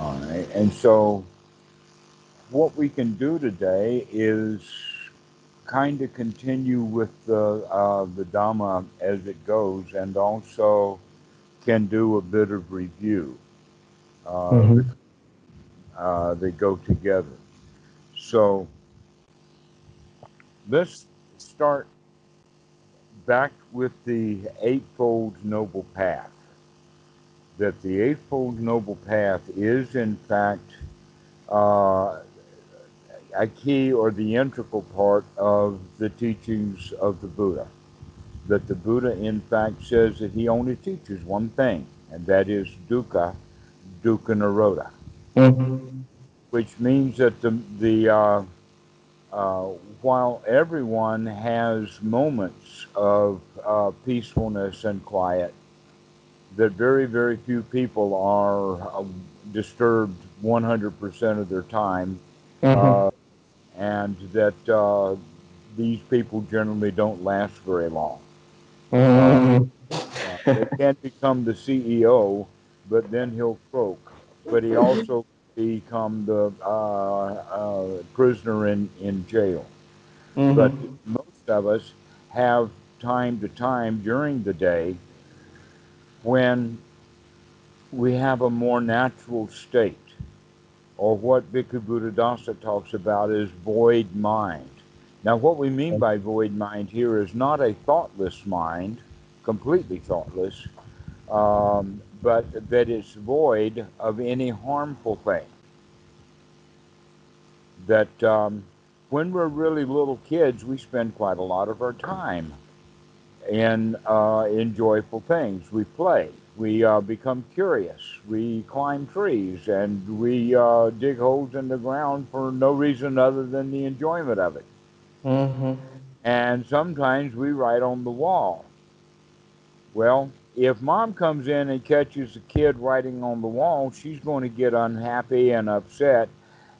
All right. And so what we can do today is kind of continue with the Dhamma as it goes, and also can do a bit of review. They go together. So let's start back with the Eightfold Noble Path. That the Eightfold Noble Path is, in fact, a key or the integral part of the teachings of the Buddha. That the Buddha, in fact, says that he only teaches one thing, and that is dukkha, Dukkha Nirodha. Which means that while everyone has moments of peacefulness and quiet, that very, very few people are disturbed 100% of their time, and that these people generally don't last very long. They can't become the CEO, but then he'll croak. But he also become the prisoner in jail. But most of us have time to time during the day when we have a more natural state, or what Bhikkhu Buddha Dasa talks about is void mind. Now, what we mean by void mind here is not a thoughtless mind, completely thoughtless, but that it's void of any harmful thing. That when we're really little kids, we spend quite a lot of our time in joyful things. We play, we become curious, we climb trees, and we dig holes in the ground for no reason other than the enjoyment of it. And sometimes we write on the wall. Well, if mom comes in and catches the kid writing on the wall, she's going to get unhappy and upset,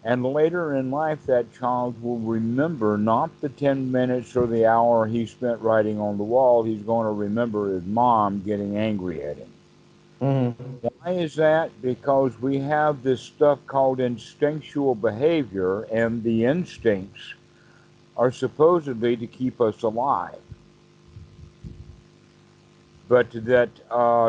and later in life that child will remember not the 10 minutes or the hour he spent writing on the wall. He's going to remember his mom getting angry at him. Why is that? Because we have this stuff called instinctual behavior, and the instincts are supposedly to keep us alive. But that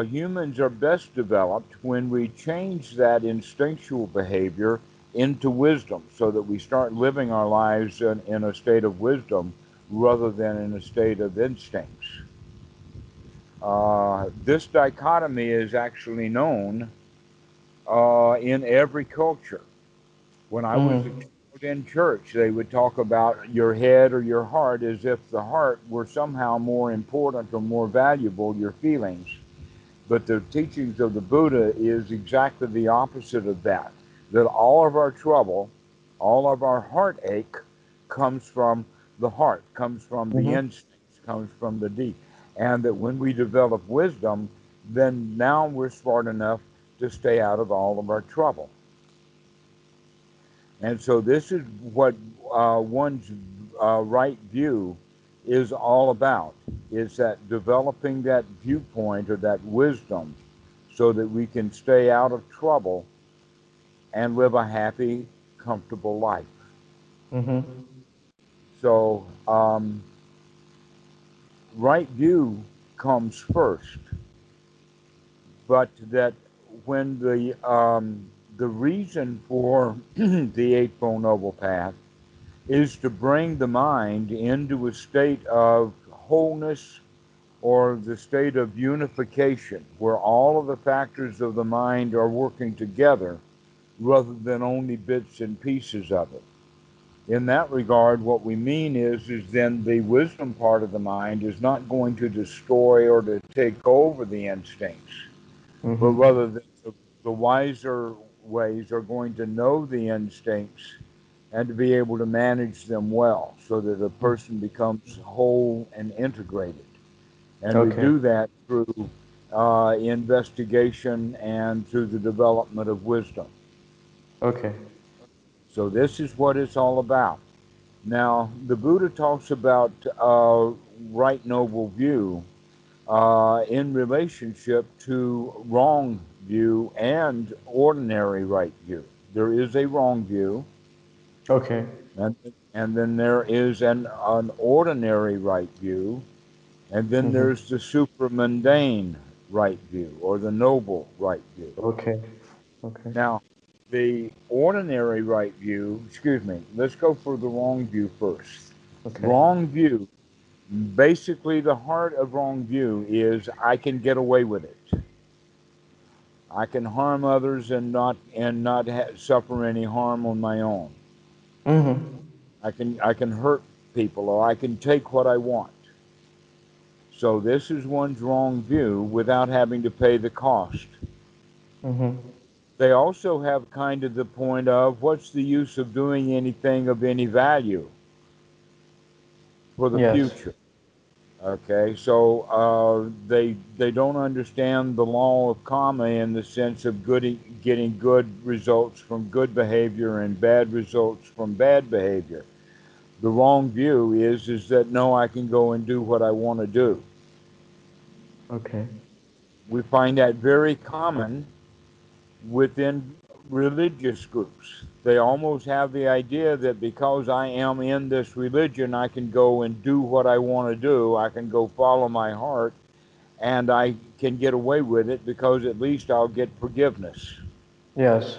humans are best developed when we change that instinctual behavior into wisdom, so that we start living our lives in a state of wisdom rather than in a state of instincts. This dichotomy is actually known in every culture. When I was a child in church, they would talk about your head or your heart as if the heart were somehow more important or more valuable, your feelings. But the teachings of the Buddha is exactly the opposite of that. That all of our trouble, all of our heartache comes from the heart, comes from the instincts, comes from the deep. And that when we develop wisdom, then now we're smart enough to stay out of all of our trouble. And so this is what one's right view is all about, is that developing that viewpoint or that wisdom so that we can stay out of trouble and live a happy, comfortable life. So right view comes first, but that when the reason for the Eightfold Noble Path is to bring the mind into a state of wholeness, or the state of unification, where all of the factors of the mind are working together rather than only bits and pieces of it. In that regard, what we mean is then the wisdom part of the mind is not going to destroy or to take over the instincts, but rather than the wiser ways are going to know the instincts and to be able to manage them well, so that a person becomes whole and integrated. And we do that through investigation and through the development of wisdom. So this is what it's all about. Now, the Buddha talks about right noble view in relationship to wrong view and ordinary right view. There is a wrong view. Okay. And then there is an ordinary right view. And then there's the supramundane right view, or the noble right view. Okay. Okay. Now, the ordinary right view, let's go for the wrong view first. Okay. Wrong view, basically the heart of wrong view is I can get away with it. I can harm others and not suffer any harm on my own. Mm-hmm. I can hurt people, or I can take what I want. So this is one's wrong view without having to pay the cost. Mm-hmm. They also have kind of the point of, what's the use of doing anything of any value for the future? Okay, so they don't understand the law of karma in the sense of getting good results from good behavior and bad results from bad behavior. The wrong view is that, no, I can go and do what I want to do. Okay. We find that very common within religious groups. They almost have the idea that because I am in this religion, I can go and do what I want to do. I can go follow my heart, and I can get away with it because at least I'll get forgiveness. Yes.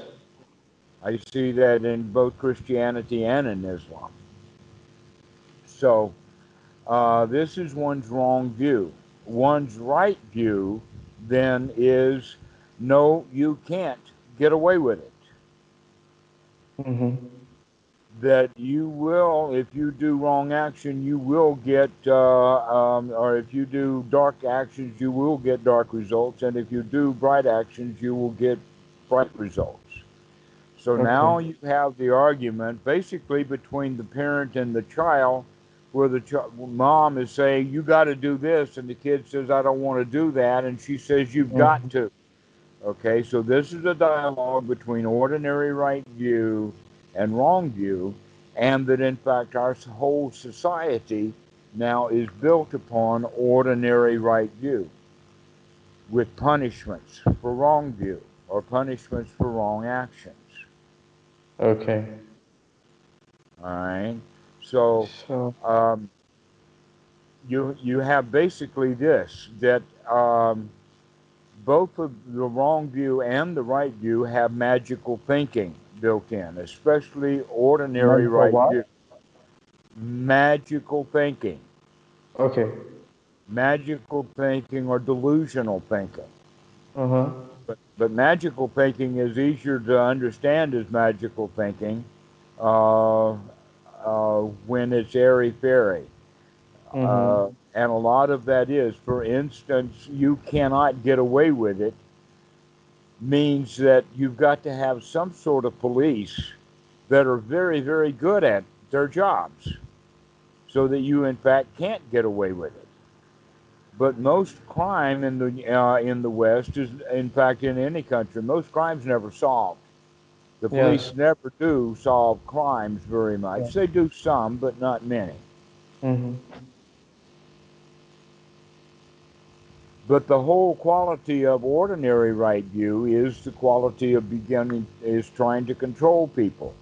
I see that in both Christianity and in Islam. So this is one's wrong view. One's right view then is, no, you can't get away with it. Mm-hmm. That you will, if you do wrong action, you will get, or if you do dark actions, you will get dark results, and if you do bright actions, you will get bright results. So now you have the argument basically between the parent and the child, where the mom is saying, you got to do this, and the kid says, I don't want to do that, and she says, you've got to. Okay, so this is a dialogue between ordinary right view and wrong view, and that in fact our whole society now is built upon ordinary right view with punishments for wrong view or punishments for wrong actions. Okay. All right. So you have basically this, that both of the wrong view and the right view have magical thinking built in, especially ordinary right view. Magical thinking. Okay. Magical thinking or delusional thinking. Uh-huh. But magical thinking is easier to understand as magical thinking when it's airy-fairy. Mm-hmm. And a lot of that is, for instance, you cannot get away with it means that you've got to have some sort of police that are very, very good at their jobs so that you, in fact, can't get away with it. But most crime in the West is, in fact, in any country, most crime's never solved. The police never do solve crimes very much. Yeah. They do some, but not many. Mm-hmm. But the whole quality of ordinary right view is the quality of trying to control people.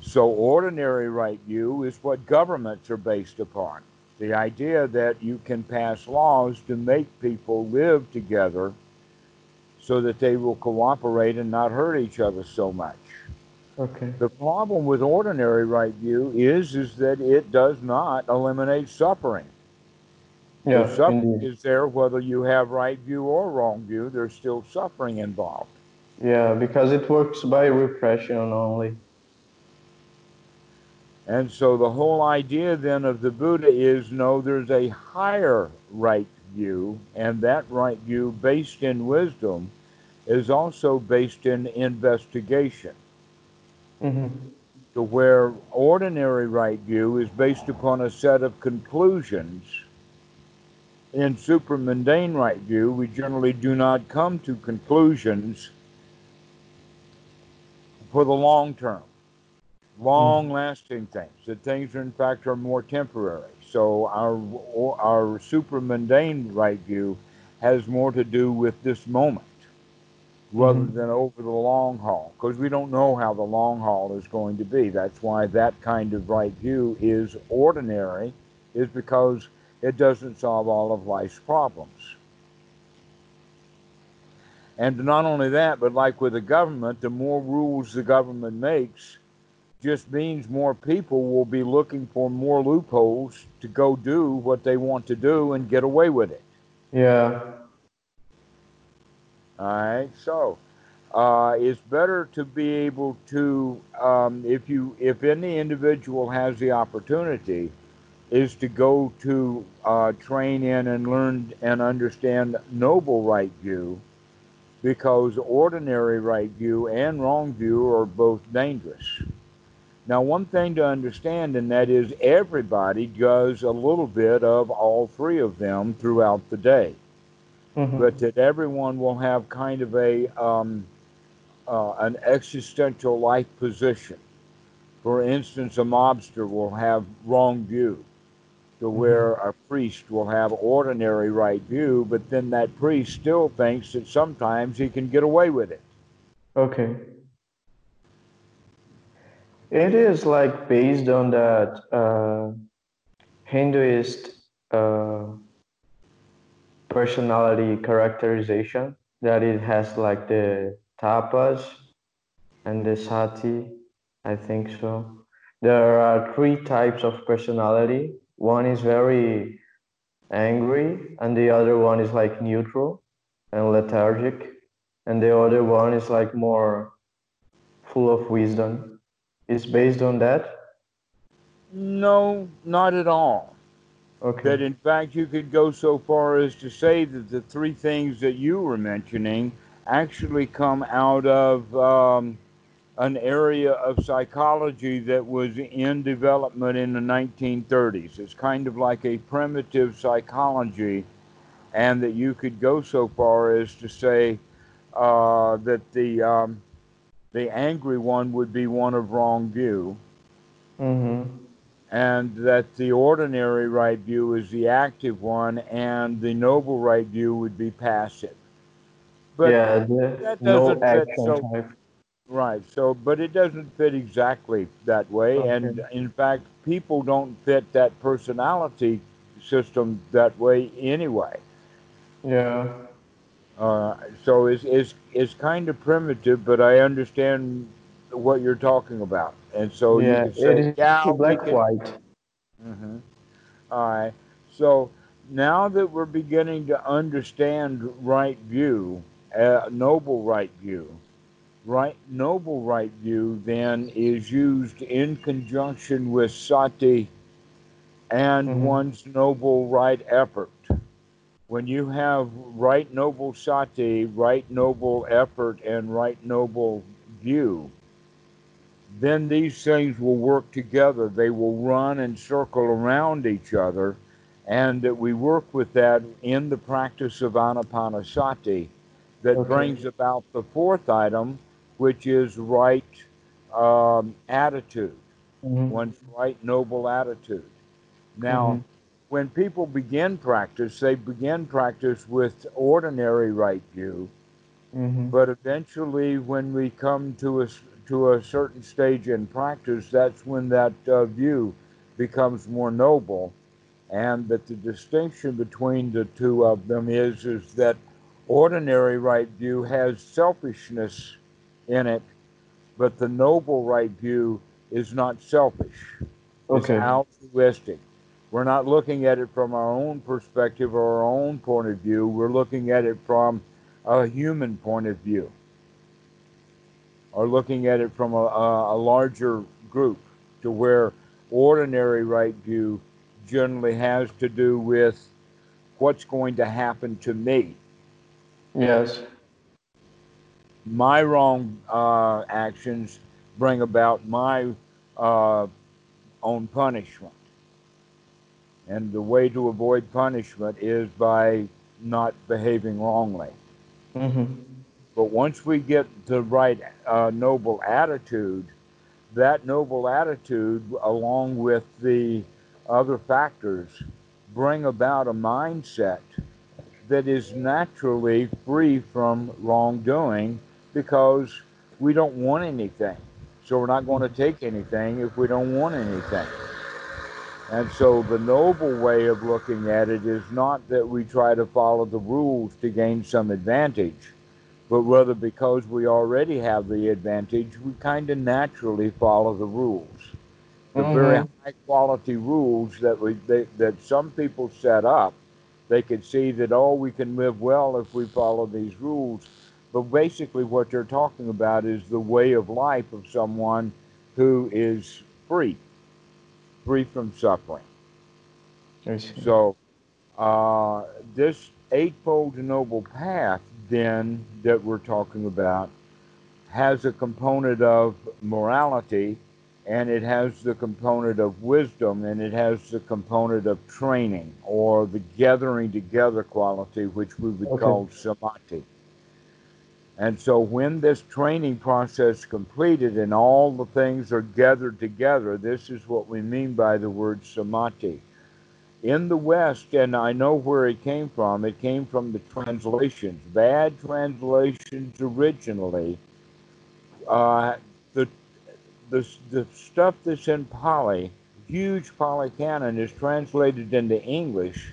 So ordinary right view is what governments are based upon. The idea that you can pass laws to make people live together so that they will cooperate and not hurt each other so much. Okay. The problem with ordinary right view is that it does not eliminate suffering. Yeah, suffering is there whether you have right view or wrong view. There's still suffering involved. Yeah, because it works by repression only. And so the whole idea then of the Buddha is, no, there's a higher right view, and that right view based in wisdom is also based in investigation. Mm-hmm. To where ordinary right view is based upon a set of conclusions. In supramundane right view, we generally do not come to conclusions for the long term. long-lasting things, that things in fact are more temporary. So our super mundane right view has more to do with this moment rather than over the long haul, because we don't know how the long haul is going to be. That's why that kind of right view is ordinary, is because it doesn't solve all of life's problems. And not only that, but like with the government, the more rules the government makes just means more people will be looking for more loopholes to go do what they want to do and get away with it. Yeah. All right. So it's better to be able to, if any individual has the opportunity, is to go to train in and learn and understand noble right view, because ordinary right view and wrong view are both dangerous. Now, one thing to understand, and that is everybody does a little bit of all three of them throughout the day. But that everyone will have kind of a an existential life position. For instance, a mobster will have wrong view, to where a priest will have ordinary right view, but then that priest still thinks that sometimes he can get away with it. Okay. It is like based on that Hinduist personality characterization, that it has like the tapas and the sati, I think so. There are three types of personality. One is very angry, and the other one is like neutral and lethargic, and the other one is like more full of wisdom. It's based on that? No, not at all. Okay. That in fact you could go so far as to say that the three things that you were mentioning actually come out of an area of psychology that was in development in the 1930s. It's kind of like a primitive psychology, and that you could go so far as to say that the angry one would be one of wrong view, and that the ordinary right view is the active one, and the noble right view would be passive. But yeah, that doesn't fit so, right. So, but it doesn't fit exactly that way, and in fact, people don't fit that personality system that way anyway. Yeah. So it's kind of primitive, but I understand what you're talking about, and so yeah, you can say, it is black-white. All right. So now that we're beginning to understand right view, noble right view, noble right view then is used in conjunction with sati and one's noble right effort. When you have right noble sati, right noble effort, and right noble view, then these things will work together. They will run and circle around each other, and that we work with that in the practice of Anapanasati. That brings about the fourth item, which is right attitude, one's right noble attitude. Now, when people begin practice, they begin practice with ordinary right view, but eventually when we come to a certain stage in practice, that's when that view becomes more noble, and that the distinction between the two of them is that ordinary right view has selfishness in it, but the noble right view is not selfish. It's altruistic. We're not looking at it from our own perspective or our own point of view. We're looking at it from a human point of view, or looking at it from a larger group, to where ordinary right view generally has to do with what's going to happen to me. Yes. My wrong actions bring about my own punishment. And the way to avoid punishment is by not behaving wrongly. But once we get the right noble attitude, that noble attitude, along with the other factors, bring about a mindset that is naturally free from wrongdoing, because we don't want anything. So we're not going to take anything if we don't want anything. And so the noble way of looking at it is not that we try to follow the rules to gain some advantage, but rather because we already have the advantage, we kind of naturally follow the rules. The very high-quality rules that that some people set up, they could see that, oh, we can live well if we follow these rules. But basically what they're talking about is the way of life of someone who is free from suffering. So this Eightfold Noble Path, then, that we're talking about, has a component of morality, and it has the component of wisdom, and it has the component of training, or the gathering together quality, which we would call samadhi. And so when this training process is completed and all the things are gathered together, this is what we mean by the word samadhi. In the West, and I know where it came from the translations, bad translations originally. The stuff that's in Pali, huge Pali canon, is translated into English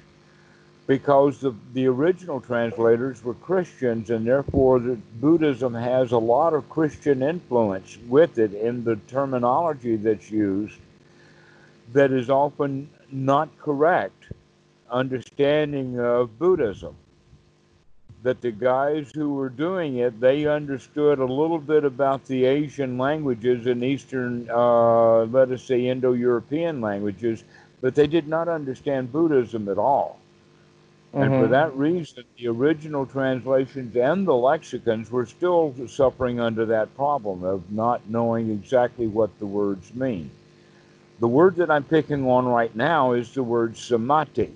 because the original translators were Christians, and therefore Buddhism has a lot of Christian influence with it in the terminology that's used that is often not correct understanding of Buddhism. That the guys who were doing it, they understood a little bit about the Asian languages and Eastern, let us say, Indo-European languages, but they did not understand Buddhism at all. And for that reason, the original translations and the lexicons were still suffering under that problem of not knowing exactly what the words mean. The word that I'm picking on right now is the word samadhi,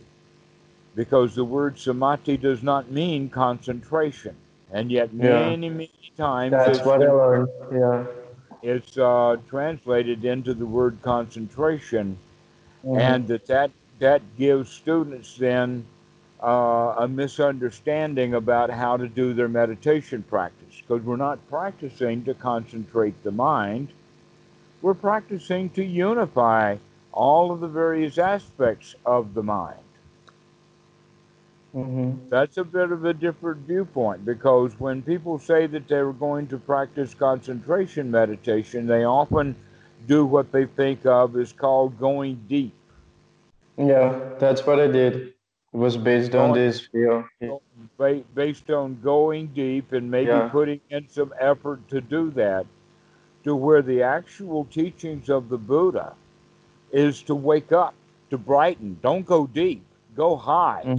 because the word samadhi does not mean concentration. And yet many, many times it's translated into the word concentration, and that gives students then a misunderstanding about how to do their meditation practice, because we're not practicing to concentrate the mind. We're practicing to unify all of the various aspects of the mind. That's a bit of a different viewpoint, because when people say that they were going to practice concentration meditation, they often do what they think of as called going deep. Yeah, that's what I did. It was based on this fear. Based on going deep and maybe putting in some effort to do that, to where the actual teachings of the Buddha is to wake up, to brighten. Don't go deep, go high.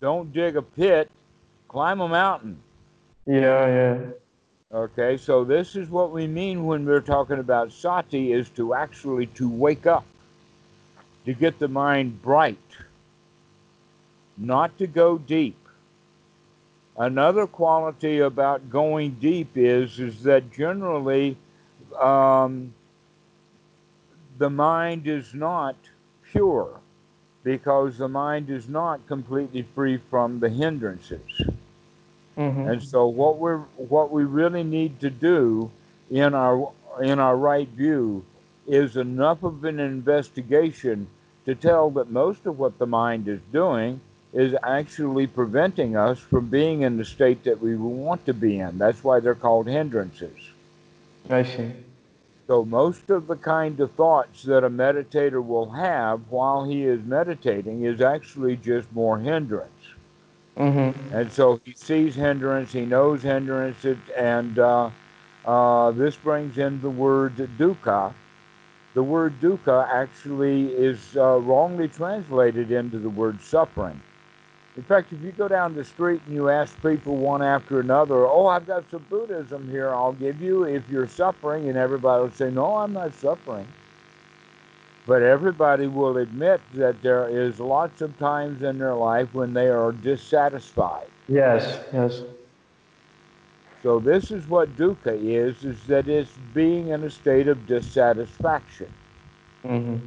Don't dig a pit, climb a mountain. Okay, so this is what we mean when we're talking about sati, is to actually to wake up, to get the mind bright, not to go deep. Another quality about going deep is that generally the mind is not pure, because the mind is not completely free from the hindrances. And so what we really need to do in our right view is enough of an investigation to tell that most of what the mind is doing is actually preventing us from being in the state that we want to be in. That's why they're called hindrances. I see. So most of the kind of thoughts that a meditator will have while he is meditating is actually just more hindrance. And so he sees hindrance, he knows hindrance, and this brings in the word dukkha. The word dukkha actually is wrongly translated into the word suffering. In fact, if you go down the street and you ask people one after another, oh, I've got some Buddhism here I'll give you if you're suffering, and everybody will say, no, I'm not suffering. But everybody will admit that there is lots of times in their life when they are dissatisfied. Yes, yes. So this is what dukkha is that it's being in a state of dissatisfaction. Mm-hmm.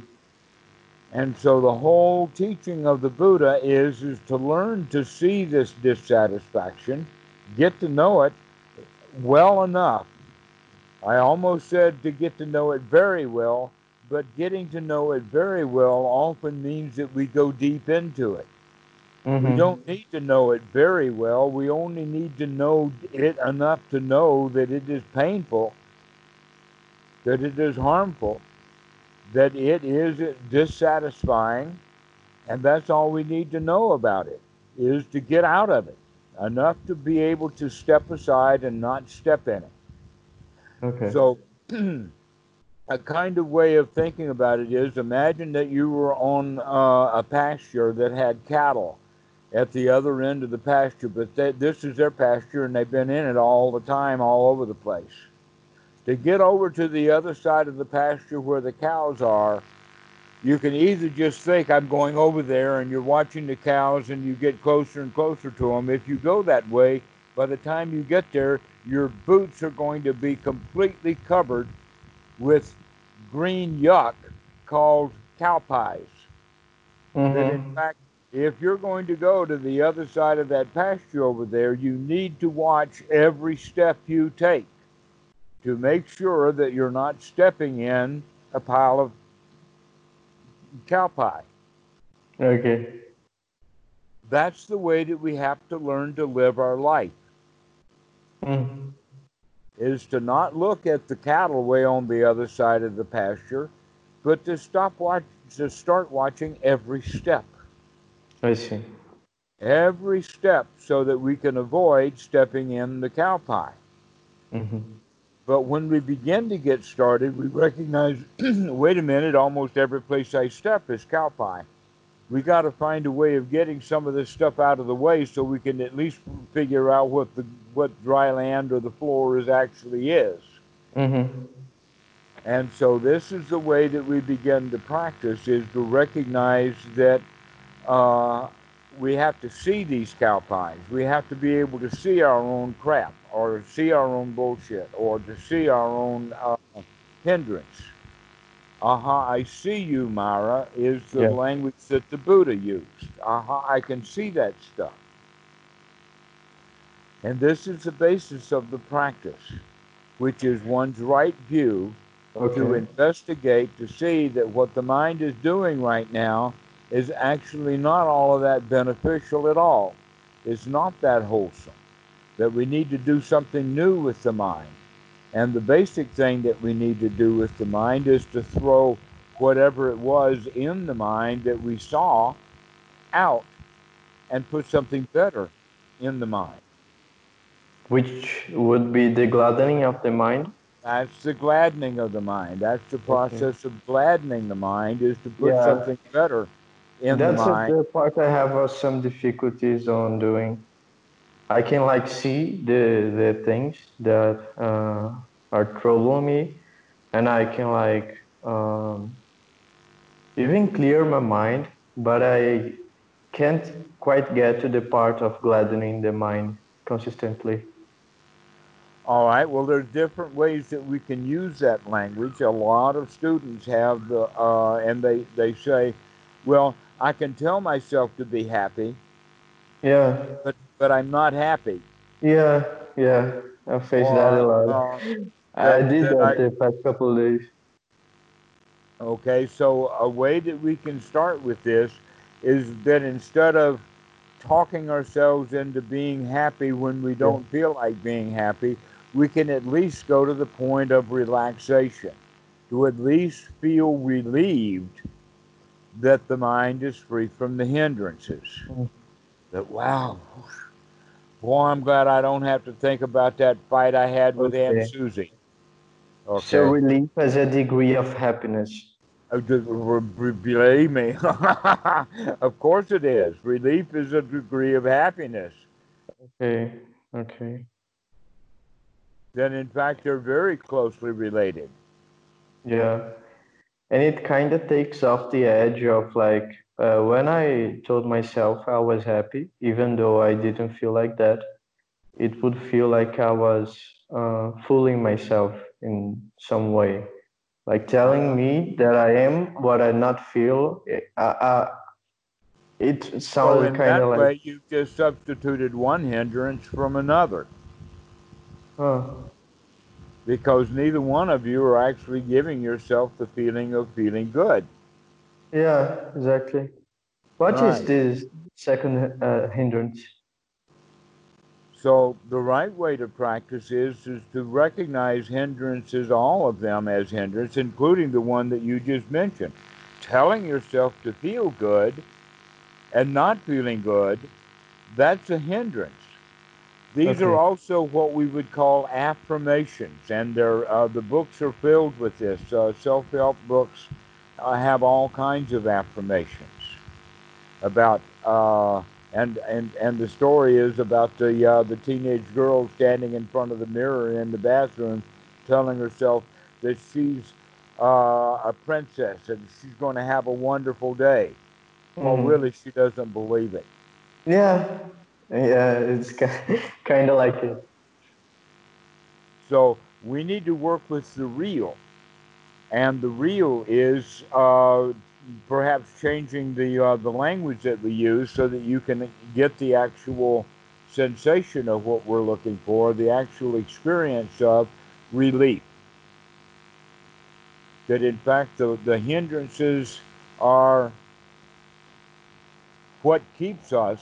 And so the whole teaching of the Buddha is to learn to see this dissatisfaction, get to know it well enough. I almost said to get to know it very well, but getting to know it very well often means that we go deep into it. Mm-hmm. We don't need to know it very well. We only need to know it enough to know that it is painful, that it is harmful, that it is dissatisfying, and that's all we need to know about it, is to get out of it, enough to be able to step aside and not step in it. Okay. So a kind of way of thinking about it is, imagine that you were on a pasture that had cattle at the other end of the pasture, but this is their pasture and they've been in it all the time, all over the place. To get over to the other side of the pasture where the cows are, you can either just think, I'm going over there, and you're watching the cows and you get closer and closer to them. If you go that way, by the time you get there, your boots are going to be completely covered with green yuck called cow pies. Mm-hmm. That in fact, if you're going to go to the other side of that pasture over there, you need to watch every step you take to make sure that you're not stepping in a pile of cow pie. Okay. That's the way that we have to learn to live our life. Mm-hmm. Is to not look at the cattle way on the other side of the pasture, but to start watching every step. I see. Every step, so that we can avoid stepping in the cow pie. Mm-hmm. But when we begin to get started, we recognize, wait a minute, almost every place I step is cow pie. We got to find a way of getting some of this stuff out of the way so we can at least figure out what dry land or the floor actually is. Mm-hmm. And so this is the way that we begin to practice, is to recognize that we have to see these cow pies. We have to be able to see our own crap, or see our own bullshit, or to see our own hindrance. Aha, I see you, Mara, is the language that the Buddha used. Aha, I can see that stuff. And this is the basis of the practice, which is one's right view, to investigate, to see that what the mind is doing right now is actually not all of that beneficial at all. It's not that wholesome, that we need to do something new with the mind. And the basic thing that we need to do with the mind is to throw whatever it was in the mind that we saw out and put something better in the mind. Which would be the gladdening of the mind? That's the gladdening of the mind. That's the process of gladdening the mind, is to put something better in the mind. That's the part I have some difficulties on doing. I can see the things that are troubling me, and I can even clear my mind, but I can't quite get to the part of gladdening the mind consistently. All right, well, there's different ways that we can use that language. A lot of students have the, and they say, well, I can tell myself to be happy. Yeah. But I'm not happy. Yeah. I faced that a lot. I did that the past couple of days. Okay, so a way that we can start with this is that instead of talking ourselves into being happy when we don't feel like being happy, we can at least go to the point of relaxation, to at least feel relieved that the mind is free from the hindrances. Mm-hmm. That, wow, boy, I'm glad I don't have to think about that fight I had with Aunt Susie. Okay. So relief as a degree of happiness. Believe me, of course it is. Relief is a degree of happiness. Okay. Then, in fact, they're very closely related. Yeah. And it kind of takes off the edge of when I told myself I was happy, even though I didn't feel like that, it would feel like I was fooling myself in some way, like telling me that I am what I not feel. It sounded kind of like... way you just substituted one hindrance from another. Huh. Because neither one of you are actually giving yourself the feeling of feeling good. Yeah, exactly. What is this second hindrance? So the right way to practice is to recognize hindrances, all of them as hindrance, including the one that you just mentioned. Telling yourself to feel good and not feeling good, that's a hindrance. These are also what we would call affirmations, and the books are filled with this. Self-help books have all kinds of affirmations about... And the story is about the teenage girl standing in front of the mirror in the bathroom, telling herself that she's a princess and she's going to have a wonderful day. Mm-hmm. Well, really, she doesn't believe it. Yeah, it's kind of like it. So we need to work with the real, and the real is... perhaps changing the language that we use so that you can get the actual sensation of what we're looking for, the actual experience of relief. That in fact the hindrances are what keeps us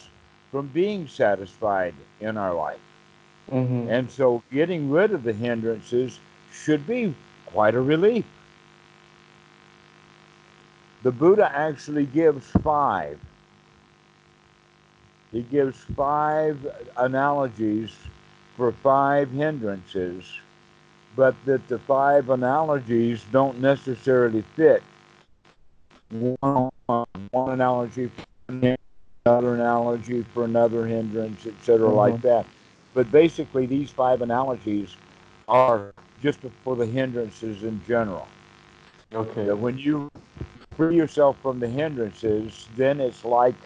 from being satisfied in our life. Mm-hmm. And so getting rid of the hindrances should be quite a relief. The Buddha actually gives 5. He gives 5 analogies for 5 hindrances, but that the 5 analogies don't necessarily fit. One analogy for another analogy for another hindrance, etc. Mm-hmm. like that. But basically these 5 analogies are just for the hindrances in general. Okay. So when you free yourself from the hindrances, then it's like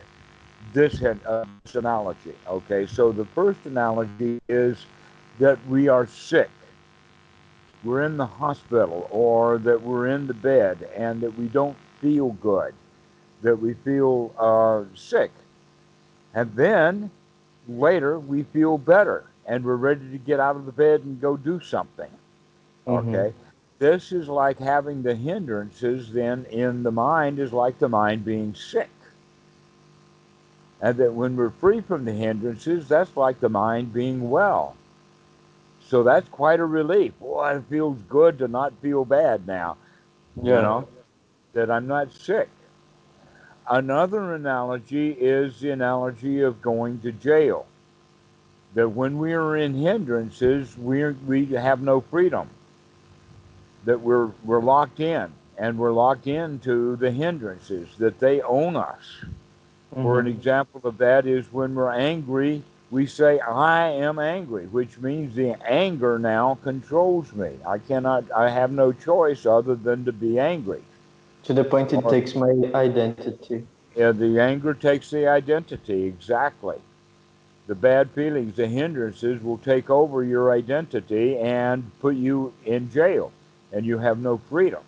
this analogy. Okay, so the first analogy is that we are sick. We're in the hospital, or that we're in the bed, and that we don't feel good, that we feel sick. And then later we feel better, and we're ready to get out of the bed and go do something. Okay. Mm-hmm. This is like having the hindrances then in the mind is like the mind being sick. And that when we're free from the hindrances, that's like the mind being well. So that's quite a relief. Boy, it feels good to not feel bad now, you know, that I'm not sick. Another analogy is the analogy of going to jail. That when we are in hindrances, we have no freedom. That we're locked in, and we're locked into the hindrances, that they own us. Mm-hmm. For an example of that is when we're angry, we say, I am angry, which means the anger now controls me. I have no choice other than to be angry. To the point it takes my identity. Yeah, the anger takes the identity, exactly. The bad feelings, the hindrances will take over your identity and put you in jail. And you have no freedom.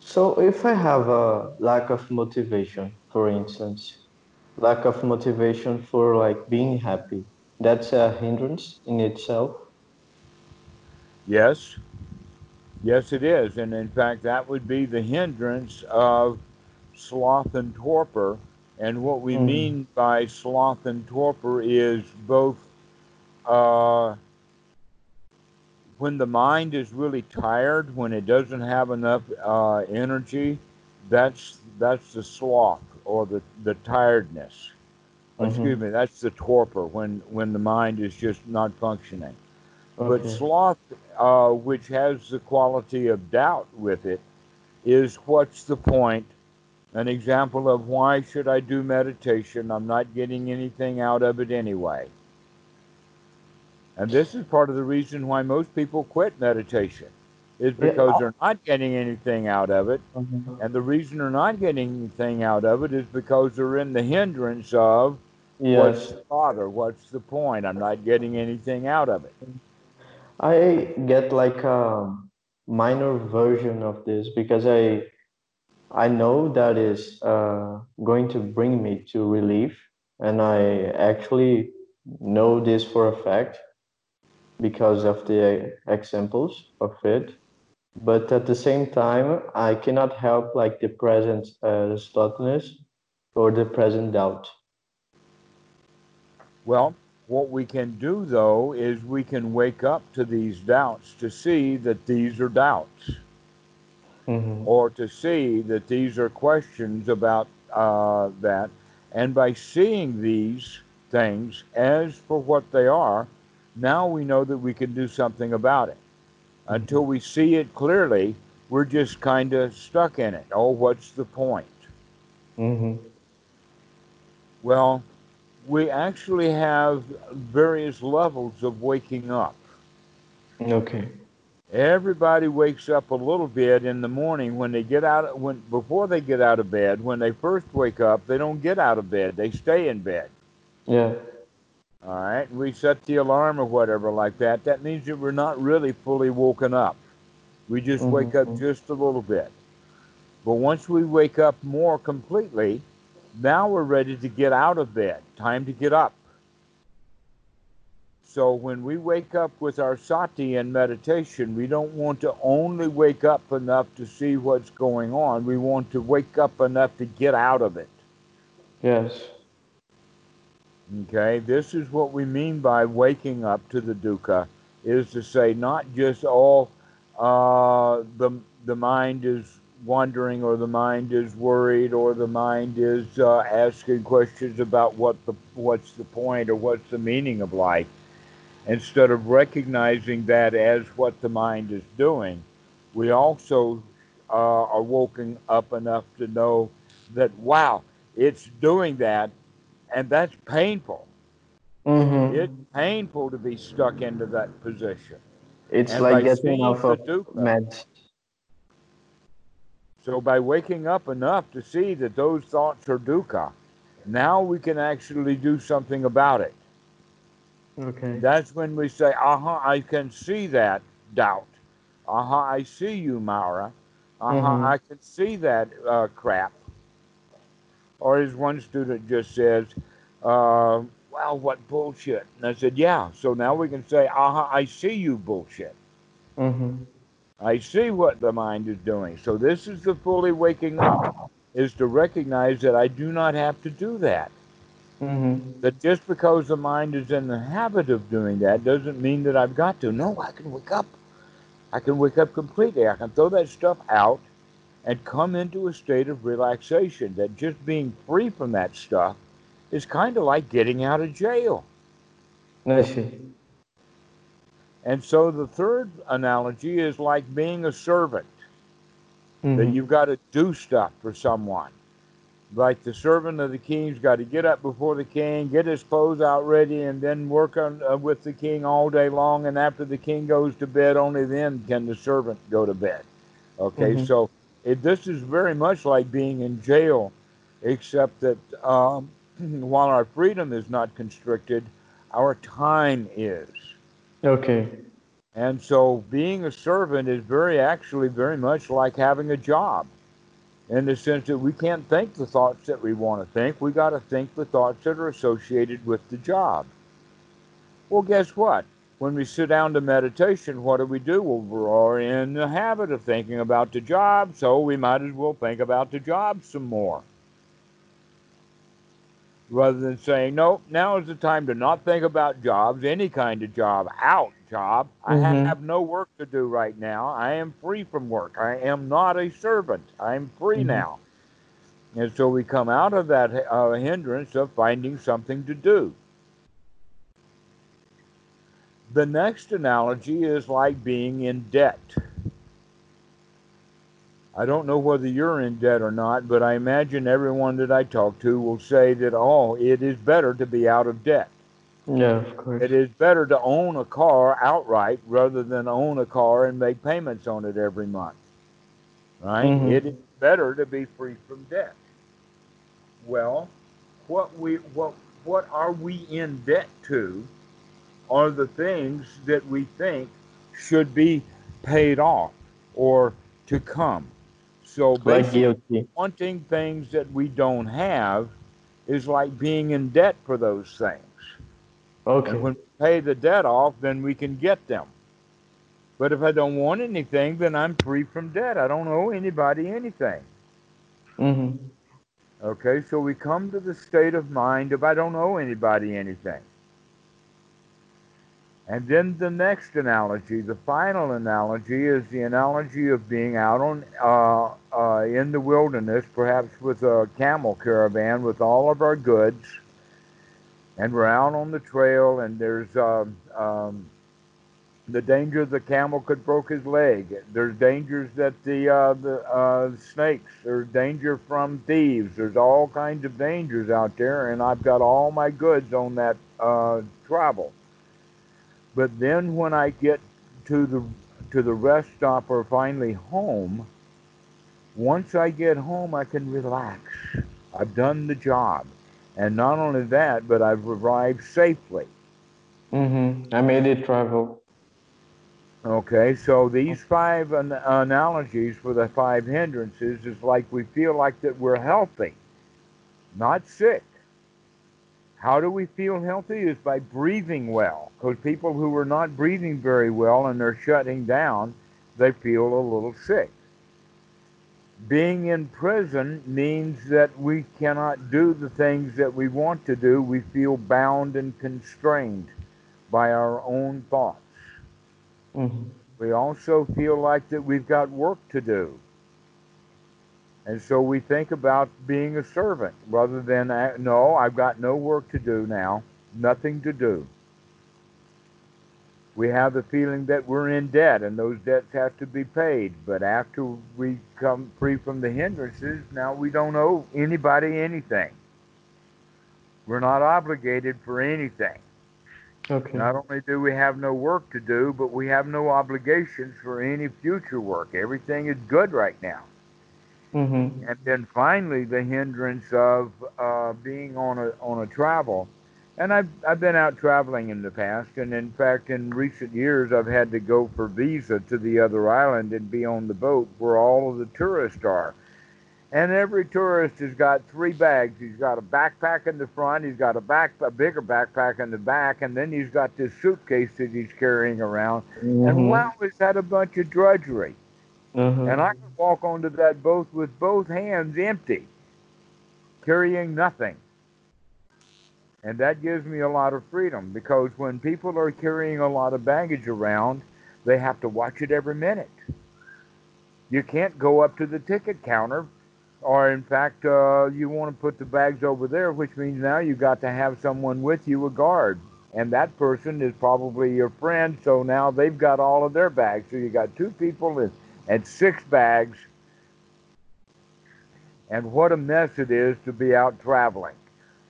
So if I have a lack of motivation, for instance, lack of motivation for like being happy, that's a hindrance in itself? Yes. Yes, it is. And in fact, that would be the hindrance of sloth and torpor. And what we mean by sloth and torpor is both... when the mind is really tired, when it doesn't have enough energy, that's the sloth or the tiredness. Mm-hmm. Excuse me, that's the torpor when the mind is just not functioning. Okay. But sloth, which has the quality of doubt with it, is what's the point? An example of why should I do meditation? I'm not getting anything out of it anyway. And this is part of the reason why most people quit meditation, is because they're not getting anything out of it. Mm-hmm. And the reason they're not getting anything out of it is because they're in the hindrance of Yes. What's the bother? What's the point? I'm not getting anything out of it. I get like a minor version of this because I know that is going to bring me to relief, and I actually know this for a fact because of the examples of it. But at the same time, I cannot help like the present thoughtlessness or the present doubt. Well, what we can do, though, is we can wake up to these doubts to see that these are doubts. Mm-hmm. Or to see that these are questions about that. And by seeing these things as for what they are, now we know that we can do something about it. Until we see it clearly, we're just kind of stuck in it. Oh, what's the point? Mm-hmm. Well, we actually have various levels of waking up. Okay. Everybody wakes up a little bit in the morning when they get out, before they get out of bed. When they first wake up, they don't get out of bed. They stay in bed. Yeah. All right, we set the alarm or whatever like that. That means that we're not really fully woken up. We just wake up just a little bit. But once we wake up more completely, now we're ready to get out of bed. Time to get up. So when we wake up with our sati and meditation, we don't want to only wake up enough to see what's going on. We want to wake up enough to get out of it. Yes. Okay, this is what we mean by waking up to the dukkha, is to say not just the mind is wandering, or the mind is worried, or the mind is asking questions about what's the point or what's the meaning of life. Instead of recognizing that as what the mind is doing, we also are woken up enough to know that, wow, it's doing that. And that's painful. Mm-hmm. It's painful to be stuck into that position. It's like getting off of meds. So by waking up enough to see that those thoughts are dukkha, now we can actually do something about it. Okay. That's when we say, aha, I can see that doubt. Aha, I see you, Mara. Aha, I can see that crap. Or as one student just says, wow, what bullshit. And I said, yeah. So now we can say, aha, I see you bullshit. Mm-hmm. I see what the mind is doing. So this is the fully waking up, is to recognize that I do not have to do that. Mm-hmm. That just because the mind is in the habit of doing that doesn't mean that I've got to. No, I can wake up. I can wake up completely. I can throw that stuff out and come into a state of relaxation, that just being free from that stuff is kind of like getting out of jail. I see. And so the third analogy is like being a servant, that you've got to do stuff for someone. Like the servant of the king's got to get up before the king, get his clothes out ready, and then work on, with the king all day long, and after the king goes to bed, only then can the servant go to bed. Okay, so this is very much like being in jail, except that while our freedom is not constricted, our time is. Okay. And so being a servant is very much like having a job, in the sense that we can't think the thoughts that we want to think. We got to think the thoughts that are associated with the job. Well, guess what? When we sit down to meditation, what do? Well, we're in the habit of thinking about the job, so we might as well think about the job some more. Rather than saying, nope, now is the time to not think about jobs, any kind of job, out job. I have no work to do right now. I am free from work. I am not a servant. I'm free now. And so we come out of that hindrance of finding something to do. The next analogy is like being in debt. I don't know whether you're in debt or not, but I imagine everyone that I talk to will say that, oh, it is better to be out of debt. Yeah, of course. It is better to own a car outright rather than own a car and make payments on it every month. Right? Mm-hmm. It is better to be free from debt. Well, what we, what what are we in debt to are the things that we think should be paid off or to come. So basically, wanting things that we don't have is like being in debt for those things. Okay. And when we pay the debt off, then we can get them. But if I don't want anything, then I'm free from debt. I don't owe anybody anything. Mm-hmm. Okay, so we come to the state of mind of I don't owe anybody anything. And then the next analogy, the final analogy, is the analogy of being out on in the wilderness, perhaps with a camel caravan with all of our goods, and we're out on the trail, and there's the danger the camel could broke his leg. There's dangers that the snakes. There's danger from thieves. There's all kinds of dangers out there, and I've got all my goods on that travel. But then when I get to the rest stop or finally home, once I get home, I can relax. I've done the job. And not only that, but I've arrived safely. Mm-hmm. I made it travel. Okay, so these five analogies for the five hindrances is like we feel like that we're healthy, not sick. How do we feel healthy? Is by breathing well. Because people who are not breathing very well and they're shutting down, they feel a little sick. Being in prison means that we cannot do the things that we want to do. We feel bound and constrained by our own thoughts. Mm-hmm. We also feel like that we've got work to do. And so we think about being a servant rather than, no, I've got no work to do now, nothing to do. We have the feeling that we're in debt and those debts have to be paid. But after we come free from the hindrances, now we don't owe anybody anything. We're not obligated for anything. Okay. Not only do we have no work to do, but we have no obligations for any future work. Everything is good right now. Mm-hmm. And then finally, the hindrance of being on a travel. And I've been out traveling in the past, and in fact, in recent years, I've had to go for visa to the other island and be on the boat where all of the tourists are. And every tourist has got three bags. He's got a backpack in the front, he's got a bigger backpack in the back, and then he's got this suitcase that he's carrying around. Mm-hmm. And wow, is that a bunch of drudgery? Mm-hmm. And I could walk onto that boat with both hands empty, carrying nothing. And that gives me a lot of freedom, because when people are carrying a lot of baggage around, they have to watch it every minute. You can't go up to the ticket counter, or in fact, you want to put the bags over there, which means now you've got to have someone with you, a guard. And that person is probably your friend, so now they've got all of their bags. So you got two people and six bags. And what a mess it is to be out traveling.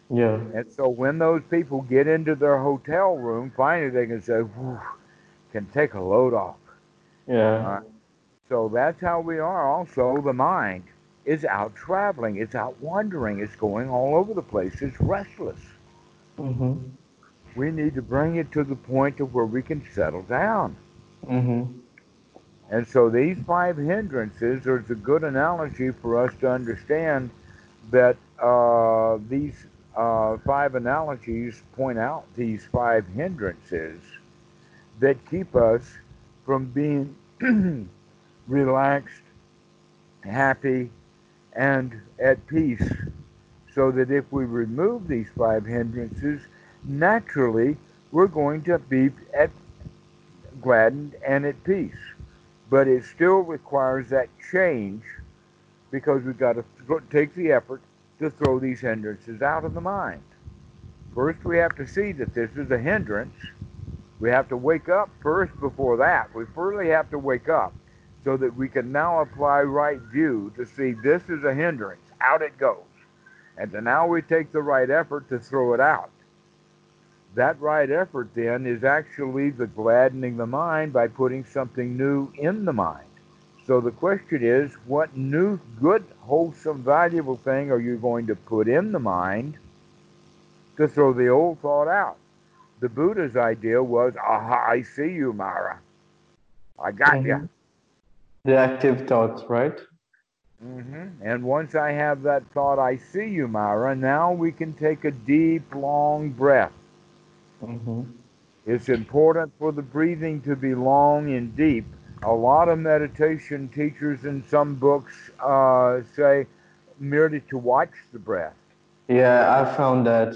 Yeah. And so when those people get into their hotel room, finally they can say, whew, can take a load off. Yeah. So that's how we are also. The mind is out traveling. It's out wandering. It's going all over the place. It's restless. Mm-hmm. We need to bring it to the point of where we can settle down. Mm-hmm. And so these five hindrances are a good analogy for us to understand that these five analogies point out these five hindrances that keep us from being relaxed, happy, and at peace, so that if we remove these five hindrances, naturally we're going to be gladdened and at peace. But it still requires that change, because we've got to take the effort to throw these hindrances out of the mind. First, we have to see that this is a hindrance. We have to wake up first before that. We first have to wake up so that we can now apply right view to see this is a hindrance. Out it goes. And then now we take the right effort to throw it out. That right effort then is actually the gladdening the mind by putting something new in the mind. So the question is, what new, good, wholesome, valuable thing are you going to put in the mind to throw the old thought out. The Buddha's idea was, aha, I see you, Mara. I got you. The active thoughts, right? And once I have that thought, I see you, Mara, now we can take a deep, long breath. It's important for the breathing to be long and deep. A lot of meditation teachers in some books say merely to watch the breath. Yeah, I found that.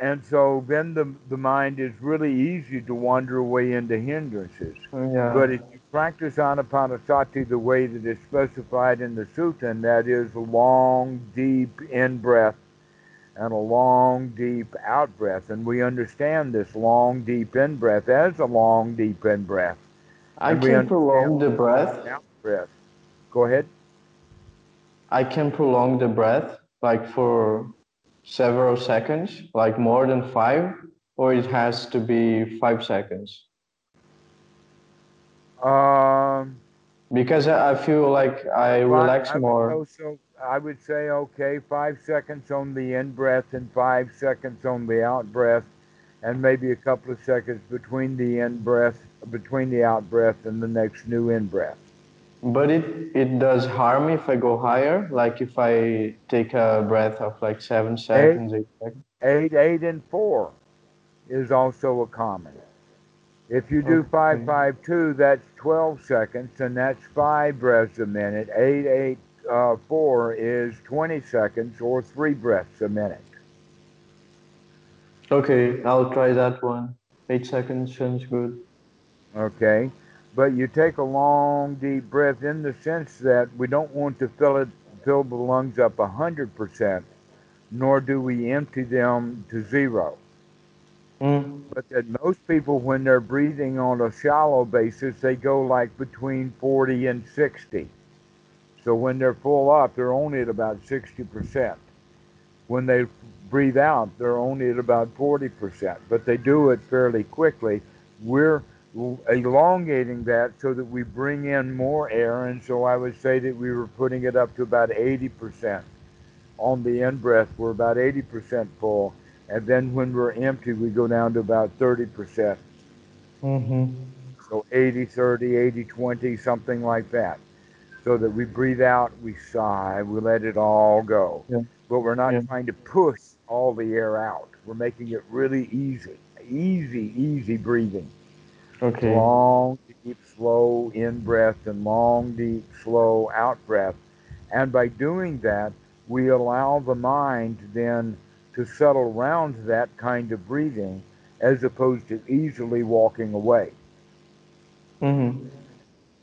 And so then the mind is really easy to wander away into hindrances. But if you practice Anapanasati the way that is specified in the sutta, and that is a long, deep in-breath and a long, deep out-breath, and we understand this long, deep in-breath as a long, deep in-breath. I can prolong the breath. Go ahead. I can prolong the breath, like for several seconds, like more than 5, or it has to be 5 seconds? Because I feel like I relax more. I would say, okay, 5 seconds on the in-breath and 5 seconds on the out-breath, and maybe a couple of seconds between the in-breath, between the out-breath and the next new in-breath. But it does harm if I go higher, like if I take a breath of like 7 seconds, 8 seconds. Eight and 4 is also a common. If you do 5, 5, 2, that's 12 seconds, and that's 5 breaths a minute. 8, 4 is 20 seconds, or 3 breaths a minute. Okay, I'll try that one. 8 seconds sounds good. Okay. But you take a long, deep breath in the sense that we don't want to fill the lungs up 100%, nor do we empty them to 0. But that most people, when they're breathing on a shallow basis, they go like between 40 and 60. So when they're full up, they're only at about 60%. When they breathe out, they're only at about 40%. But they do it fairly quickly. We're elongating that so that we bring in more air, and so I would say that we were putting it up to about 80%. On the in-breath, we're about 80% full, and then when we're empty, we go down to about 30%. So 80, 30, 80, 20, something like that. So that we breathe out, we sigh, we let it all go. But we're not trying to push all the air out. We're making it really easy, easy breathing. Okay. Long, deep, slow in-breath and long, deep, slow out-breath. And by doing that, we allow the mind then to settle around that kind of breathing as opposed to easily walking away.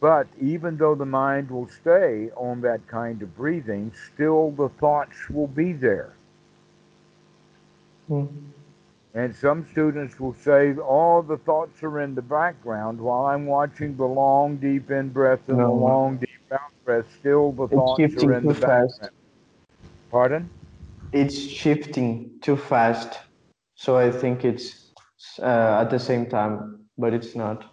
But even though the mind will stay on that kind of breathing, still the thoughts will be there. And some students will say, all the thoughts are in the background while I'm watching the long, deep in-breath and the long, deep out-breath. Still the thoughts are in the background. Pardon? It's shifting too fast. So I think it's at the same time, but it's not.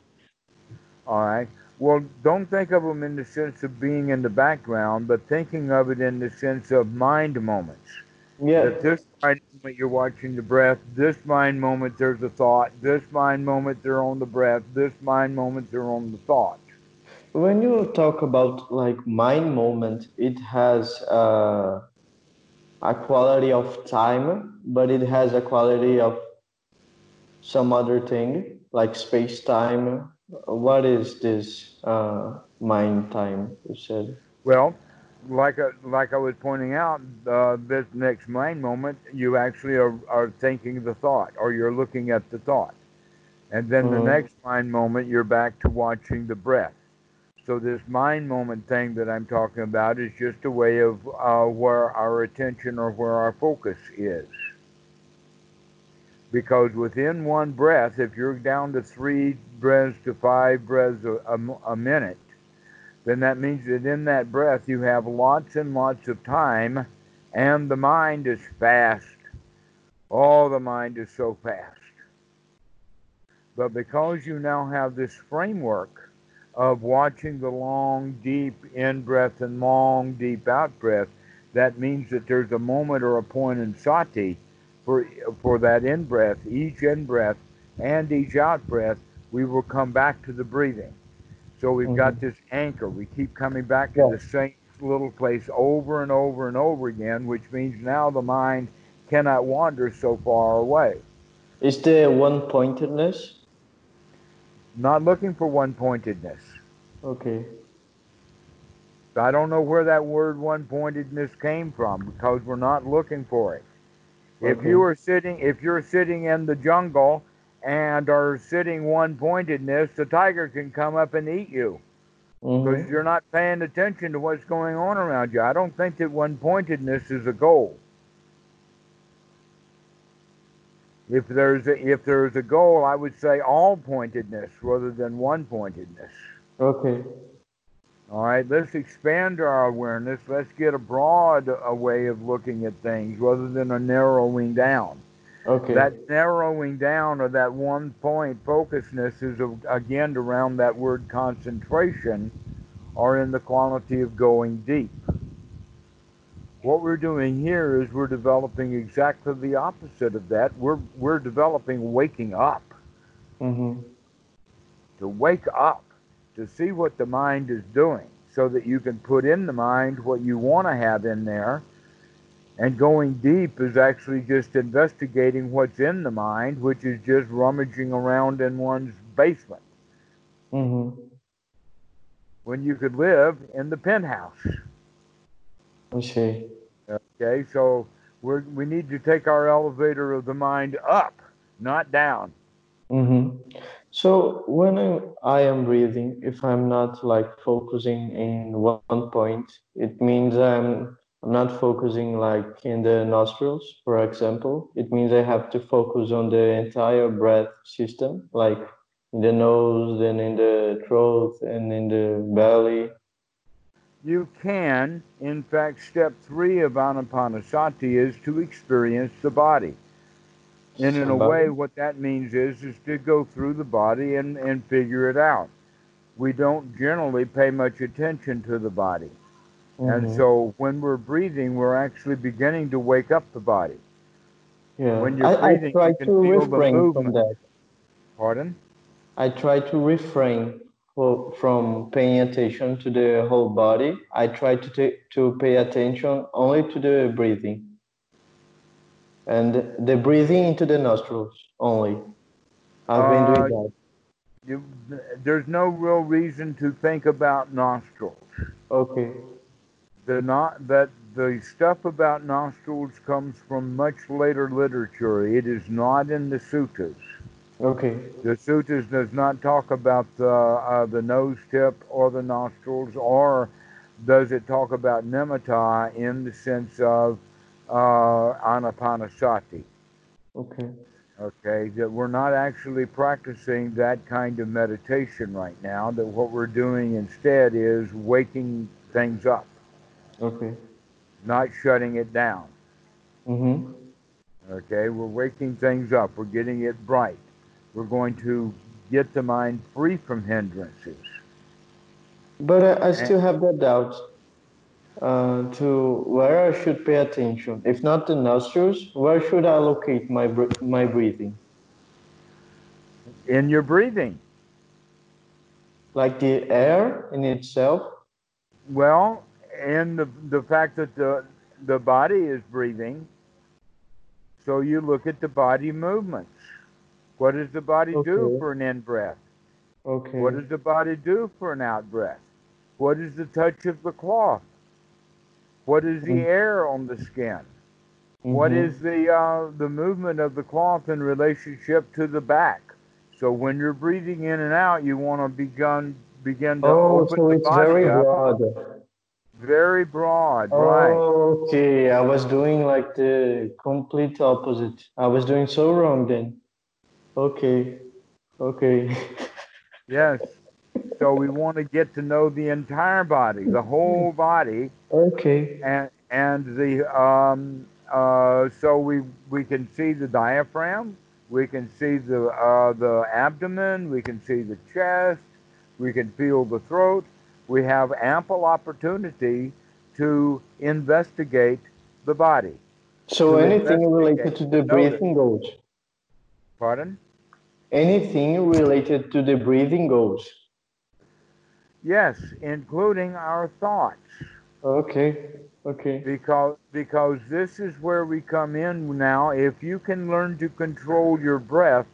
All right. Well, don't think of them in the sense of being in the background, but thinking of it in the sense of mind moments. At this mind moment you're watching the breath, this mind moment there's a thought, this mind moment they're on the breath, this mind moment they're on the thought. When you talk about like mind moment, it has a quality of time, but it has a quality of some other thing, like space-time. What is this mind time, you said? Well, like I was pointing out, this next mind moment, you actually are thinking the thought, or you're looking at the thought. And then the next mind moment, you're back to watching the breath. So this mind moment thing that I'm talking about is just a way of where our attention or where our focus is. Because within one breath, if you're down to 3 breaths to 5 breaths a minute, then that means that in that breath you have lots and lots of time, and the mind is fast. Oh, the mind is so fast. But because you now have this framework of watching the long, deep in-breath and long, deep out-breath, that means that there's a moment or a point in sati for that in-breath, each in-breath and each out-breath, we will come back to the breathing. So we've got this anchor. We keep coming back to the same little place over and over and over again, which means now the mind cannot wander so far away. Is there one-pointedness? Not looking for one-pointedness. Okay. I don't know where that word one-pointedness came from, because we're not looking for it. Okay. If you're sitting in the jungle and are sitting one-pointedness, the tiger can come up and eat you because you're not paying attention to what's going on around you. I don't think that one-pointedness is a goal. If there's a goal, I would say all-pointedness rather than one-pointedness. Okay. All right, let's expand our awareness. Let's get a broad way of looking at things rather than a narrowing down. Okay. That narrowing down or that one-point focusedness is, again, around that word concentration or in the quality of going deep. What we're doing here is we're developing exactly the opposite of that. We're developing waking up. Mm-hmm. To wake up, to see what the mind is doing so that you can put in the mind what you want to have in there. And going deep is actually just investigating what's in the mind, which is just rummaging around in one's basement. Mm-hmm. When you could live in the penthouse. Okay. Okay, so we need to take our elevator of the mind up, not down. Mm-hmm. So when I am breathing, if I'm not like focusing in one point, it means I'm not focusing like in the nostrils, for example. It means I have to focus on the entire breath system, like in the nose and in the throat and in the belly. You can, in fact, step 3 of Anapanasati is to experience the body. And in a way, what that means is to go through the body and figure it out. We don't generally pay much attention to the body. Mm-hmm. And so when we're breathing, we're actually beginning to wake up the body. Yeah. When you're breathing, I try to refrain from that. Pardon? I try to refrain from paying attention to the whole body. I try to pay attention only to the breathing. And the breathing into the nostrils only. I've been doing that. There's no real reason to think about nostrils. Okay. The stuff about nostrils comes from much later literature. It is not in the suttas. Okay. The suttas does not talk about the nose tip or the nostrils, or does it talk about nimitta in the sense of Anapanasati. Okay. Okay, that we're not actually practicing that kind of meditation right now, that what we're doing instead is waking things up. Okay. Not shutting it down. Mm-hmm. Okay, we're waking things up. We're getting it bright. We're going to get the mind free from hindrances. But I still have that doubt. To where I should pay attention. If not the nostrils, where should I locate my breathing? In your breathing. Like the air in itself? Well, and the fact that the body is breathing. So you look at the body movements. What does the body do for an in-breath? Okay. What does the body do for an out-breath? What is the touch of the cloth? What is the air on the skin? Mm-hmm. What is the movement of the cloth in relationship to the back? So when you're breathing in and out, you want to begin to open the body. Very broad. Very broad, right? Okay, I was doing like the complete opposite. I was doing so wrong then. Okay. Yes. So we want to get to know the entire body, the whole body. Okay. And the so we can see the diaphragm, we can see the abdomen, we can see the chest, we can feel the throat. We have ample opportunity to investigate the body. So anything related to the breathing goes. Pardon? Anything related to the breathing goes. Yes, including our thoughts. Okay, okay. Because this is where we come in now. If you can learn to control your breath,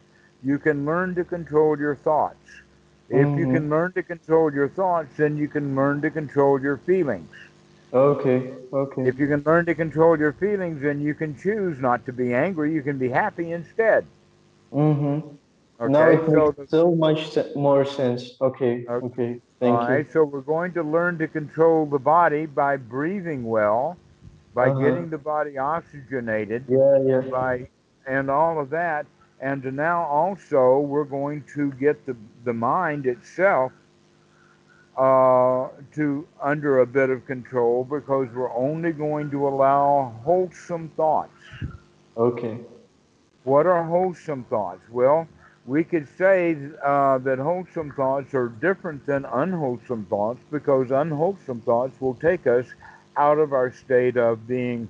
you can learn to control your thoughts. Mm-hmm. If you can learn to control your thoughts, then you can learn to control your feelings. Okay, okay. If you can learn to control your feelings, then you can choose not to be angry. You can be happy instead. Mm-hmm. Okay, now it makes so much more sense. Okay, okay, okay. Thank you. All right, so we're going to learn to control the body by breathing well, by getting the body oxygenated, and all of that. And now also we're going to get the mind itself to under a bit of control, because we're only going to allow wholesome thoughts. Okay. What are wholesome thoughts? Well, we could say that wholesome thoughts are different than unwholesome thoughts, because unwholesome thoughts will take us out of our state of being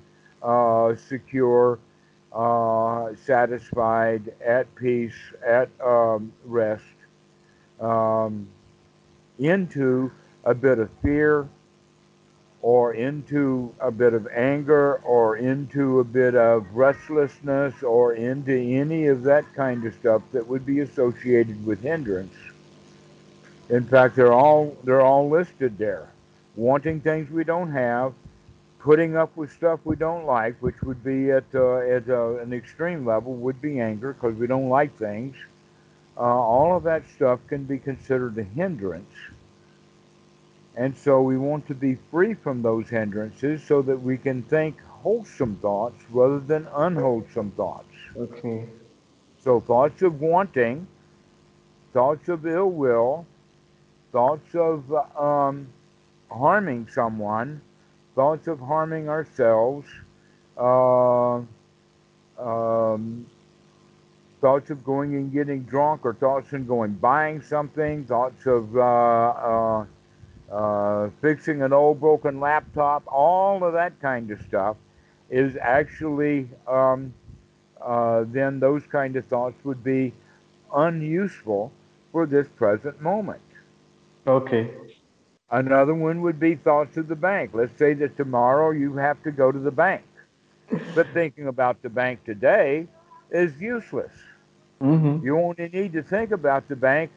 secure, satisfied, at peace, at rest, into a bit of fear, or into a bit of anger, or into a bit of restlessness, or into any of that kind of stuff that would be associated with hindrance. In fact, they're all listed there. Wanting things we don't have, putting up with stuff we don't like, which would be at an extreme level, would be anger, because we don't like things. All of that stuff can be considered a hindrance. And so we want to be free from those hindrances so that we can think wholesome thoughts rather than unwholesome thoughts. Okay. So thoughts of wanting, thoughts of ill will, thoughts of harming someone, thoughts of harming ourselves, thoughts of going and getting drunk, or thoughts of going buying something, thoughts of fixing an old broken laptop, all of that kind of stuff is actually, then those kind of thoughts would be unuseful for this present moment. Okay. Another one would be thoughts of the bank. Let's say that tomorrow you have to go to the bank, but thinking about the bank today is useless. Mm-hmm. You only need to think about the bank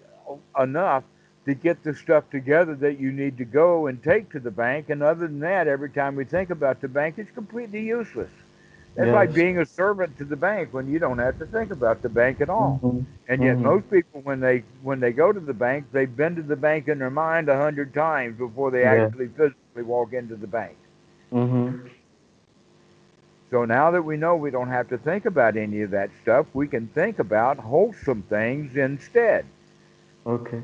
enough to get the stuff together that you need to go and take to the bank. And other than that, every time we think about the bank, it's completely useless. It's like being a servant to the bank when you don't have to think about the bank at all. Mm-hmm. And yet most people, when they go to the bank, they've been to the bank in their mind 100 times before they actually physically walk into the bank. Mm-hmm. So now that we know we don't have to think about any of that stuff, we can think about wholesome things instead. Okay.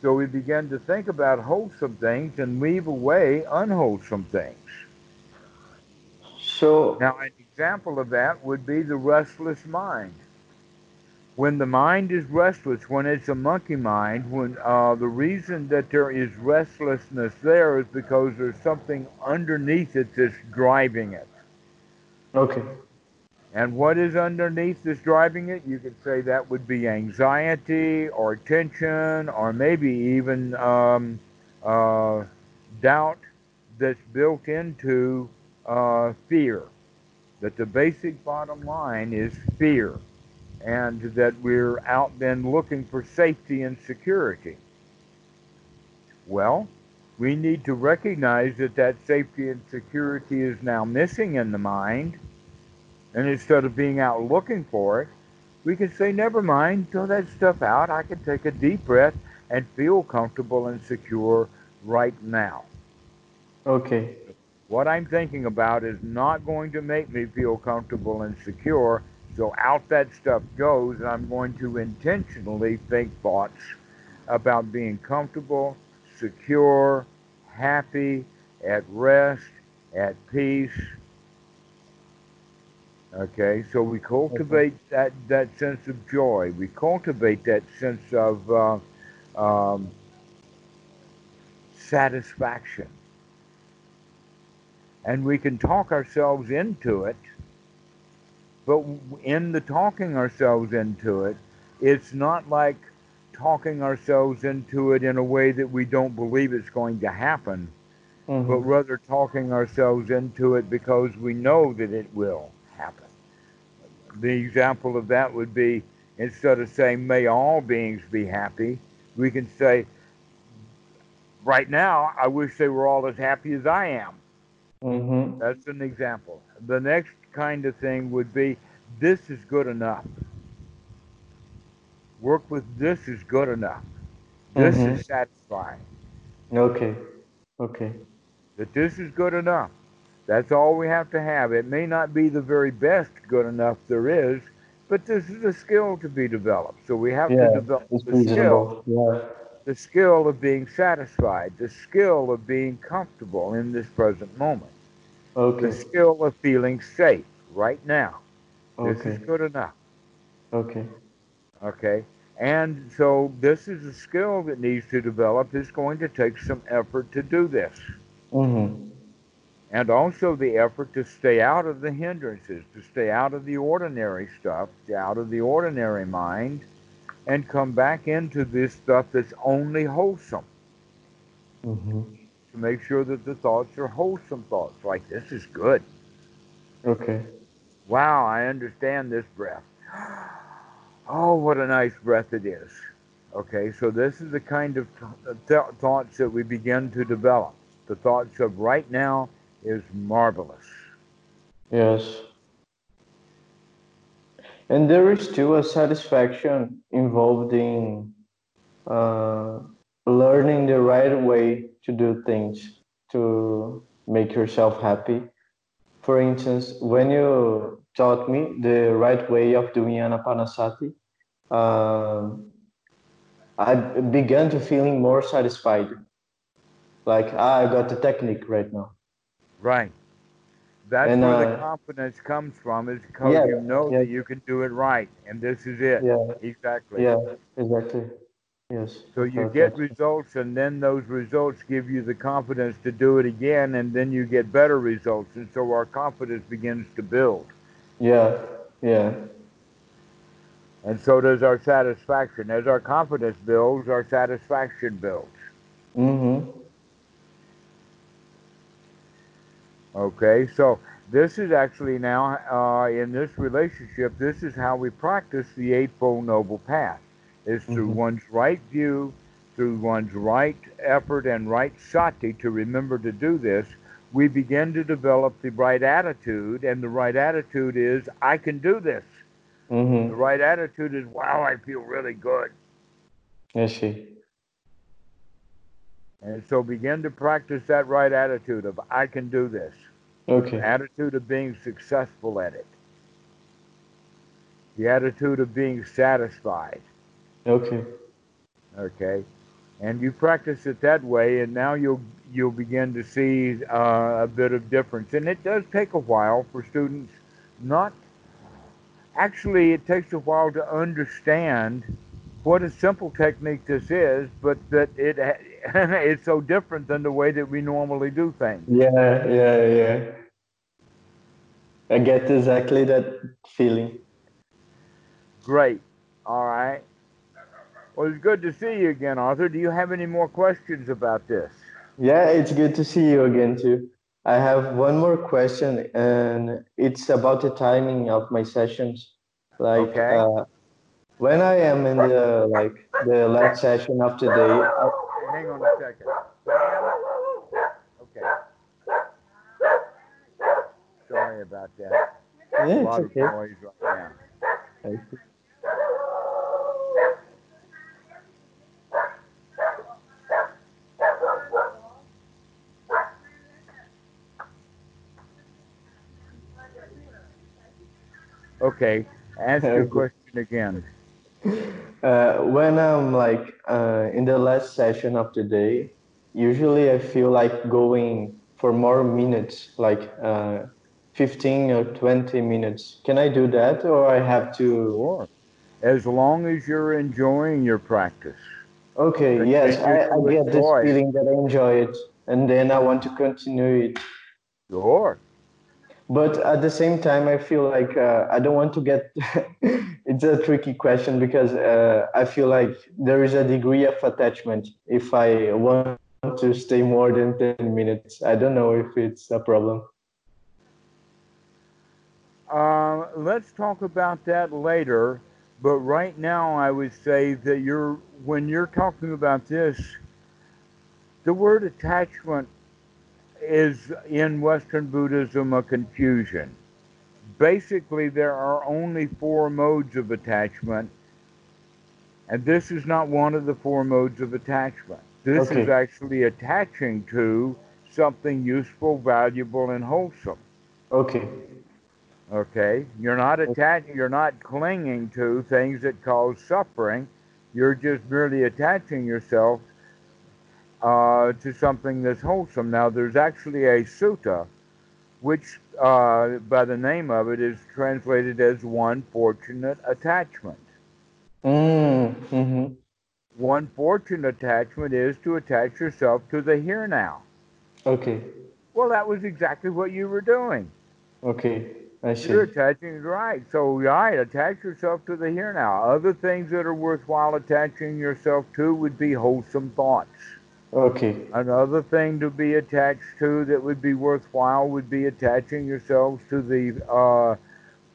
So we begin to think about wholesome things and leave away unwholesome things. So now, an example of that would be the restless mind. When the mind is restless, when it's a monkey mind, when the reason that there is restlessness there is because there's something underneath it that's driving it. Okay. And what is underneath this driving it? You could say that would be anxiety, or tension, or maybe even doubt that's built into fear. That the basic bottom line is fear, and that we're out then looking for safety and security. Well, we need to recognize that that safety and security is now missing in the mind. And instead of being out looking for it, we can say, never mind, throw that stuff out. I can take a deep breath and feel comfortable and secure right now. Okay. What I'm thinking about is not going to make me feel comfortable and secure, so out that stuff goes, and I'm going to intentionally think thoughts about being comfortable, secure, happy, at rest, at peace. Okay, so we cultivate that sense of joy. We cultivate that sense of satisfaction. And we can talk ourselves into it But in the talking ourselves into it, it's not like talking ourselves into it in a way that we don't believe it's going to happen, mm-hmm. but rather talking ourselves into it because we know that it will happen. The example of that would be, instead of saying, may all beings be happy, we can say, right now, I wish they were all as happy as I am. Mm-hmm. That's an example. The next kind of thing would be, this is good enough. Work with this is good enough. This mm-hmm. is satisfying. Okay. Okay. That this is good enough. That's all we have to have. It may not be the very best good enough there is, but this is a skill to be developed. So we have to develop the skill. Yeah. The skill of being satisfied, the skill of being comfortable in this present moment, okay. the skill of feeling safe right now. Okay. This is good enough. Okay. Okay. And so this is a skill that needs to develop. It's going to take some effort to do this. Mm-hmm. And also the effort to stay out of the hindrances, to stay out of the ordinary stuff, out of the ordinary mind, and come back into this stuff that's only wholesome. Mm-hmm. To make sure that the thoughts are wholesome thoughts, like, this is good. Okay. Wow, I understand this breath. Oh, what a nice breath it is. Okay, so this is the kind of thoughts that we begin to develop. The thoughts of right now is marvelous. Yes. And there is still a satisfaction involved in learning the right way to do things, to make yourself happy. For instance, when you taught me the right way of doing Anapanasati, I began to feeling more satisfied. Like, I got the technique right now. Right. That's where the confidence comes from, is because you know that you can do it right, and this is it. Yeah, exactly. Yeah, exactly. Yes. So you get results, and then those results give you the confidence to do it again, and then you get better results, and so our confidence begins to build. Yeah, yeah. And so does our satisfaction. As our confidence builds, our satisfaction builds. Mm-hmm. Okay, so this is actually now, in this relationship, this is how we practice the Eightfold Noble Path, is through mm-hmm. one's right view, through one's right effort and right sati to remember to do this. We begin to develop the right attitude, and the right attitude is, I can do this. Mm-hmm. The right attitude is, wow, I feel really good. I see. And so begin to practice that right attitude of, I can do this. Okay. The attitude of being successful at it. The attitude of being satisfied. Okay. Okay. And you practice it that way, and now you'll begin to see a bit of difference. And it does take a while for students not... Actually, it takes a while to understand what a simple technique this is, but that it's so different than the way that we normally do things. Yeah. I get exactly that feeling. Great. All right. Well, it's good to see you again, Arthur. Do you have any more questions about this? Yeah, it's good to see you again, too. I have one more question, and it's about the timing of my sessions. Like, okay. When I am in the last session of today, hang on a second. Okay. Sorry about that. Yeah, it's a lot of noise right now. Okay. Ask your question again. When I'm in the last session of the day, usually I feel like going for more minutes, 15 or 20 minutes. Can I do that, or I have to? Sure. As long as you're enjoying your practice. Okay, but yes, I get this feeling that I enjoy it, and then I want to continue it. Sure. But at the same time, I feel like I don't want to get, it's a tricky question, because I feel like there is a degree of attachment if I want to stay more than 10 minutes. I don't know if it's a problem. Let's talk about that later. But right now, I would say that when you're talking about this, the word attachment is in Western Buddhism a confusion. Basically, there are only four modes of attachment, and this is not one of the four modes of attachment. This is actually attaching to something useful, valuable, and wholesome. Okay, you're not attaching, you're not clinging to things that cause suffering. You're just merely attaching yourself to something that's wholesome. Now, there's actually a sutta, which by the name of it is translated as one fortunate attachment. Mm-hmm. One fortunate attachment is to attach yourself to the here now. Okay. Well, that was exactly what you were doing. Okay, I see. You're attaching, right. So, right, attach yourself to the here now. Other things that are worthwhile attaching yourself to would be wholesome thoughts. Okay. Another thing to be attached to that would be worthwhile would be attaching yourselves to the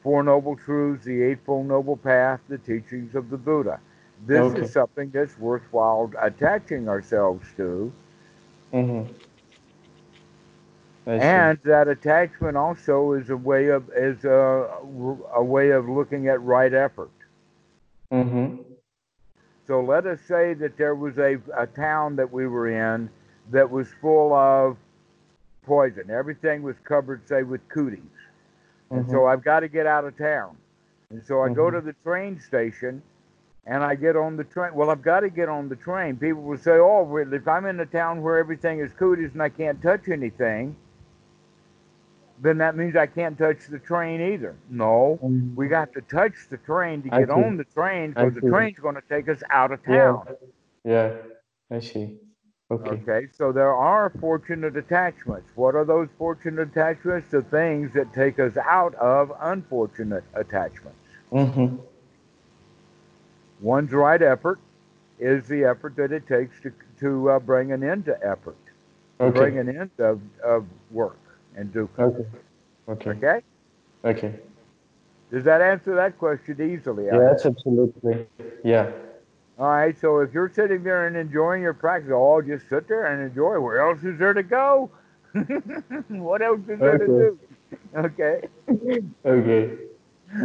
Four Noble Truths, the Eightfold Noble Path, the teachings of the Buddha. This is something that's worthwhile attaching ourselves to. Mm-hmm. And that attachment also is a way of looking at right effort. Mm-hmm. So let us say that there was a town that we were in that was full of poison. Everything was covered, say, with cooties. And so I've got to get out of town. And so I go to the train station, and I get on the train. Well, I've got to get on the train. People will say, oh, if I'm in a town where everything is cooties and I can't touch anything, then that means I can't touch the train either. No, we got to touch the train to get on the train, because the train's going to take us out of town. Yeah, I see. Okay, so there are fortunate attachments. What are those fortunate attachments? The things that take us out of unfortunate attachments. Mm-hmm. One's right effort is the effort that it takes to bring an end to effort, bring an end of work. And Dukkha. Okay. Does that answer that question easily? Yes, absolutely. Yeah. All right. So if you're sitting there and enjoying your practice, oh, just sit there and enjoy. Where else is there to go? What else is there to do? Okay.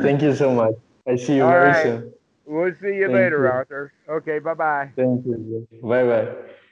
Thank you so much. I see you very soon. We'll see you later, Arthur. Okay. Bye bye. Thank you. Bye bye.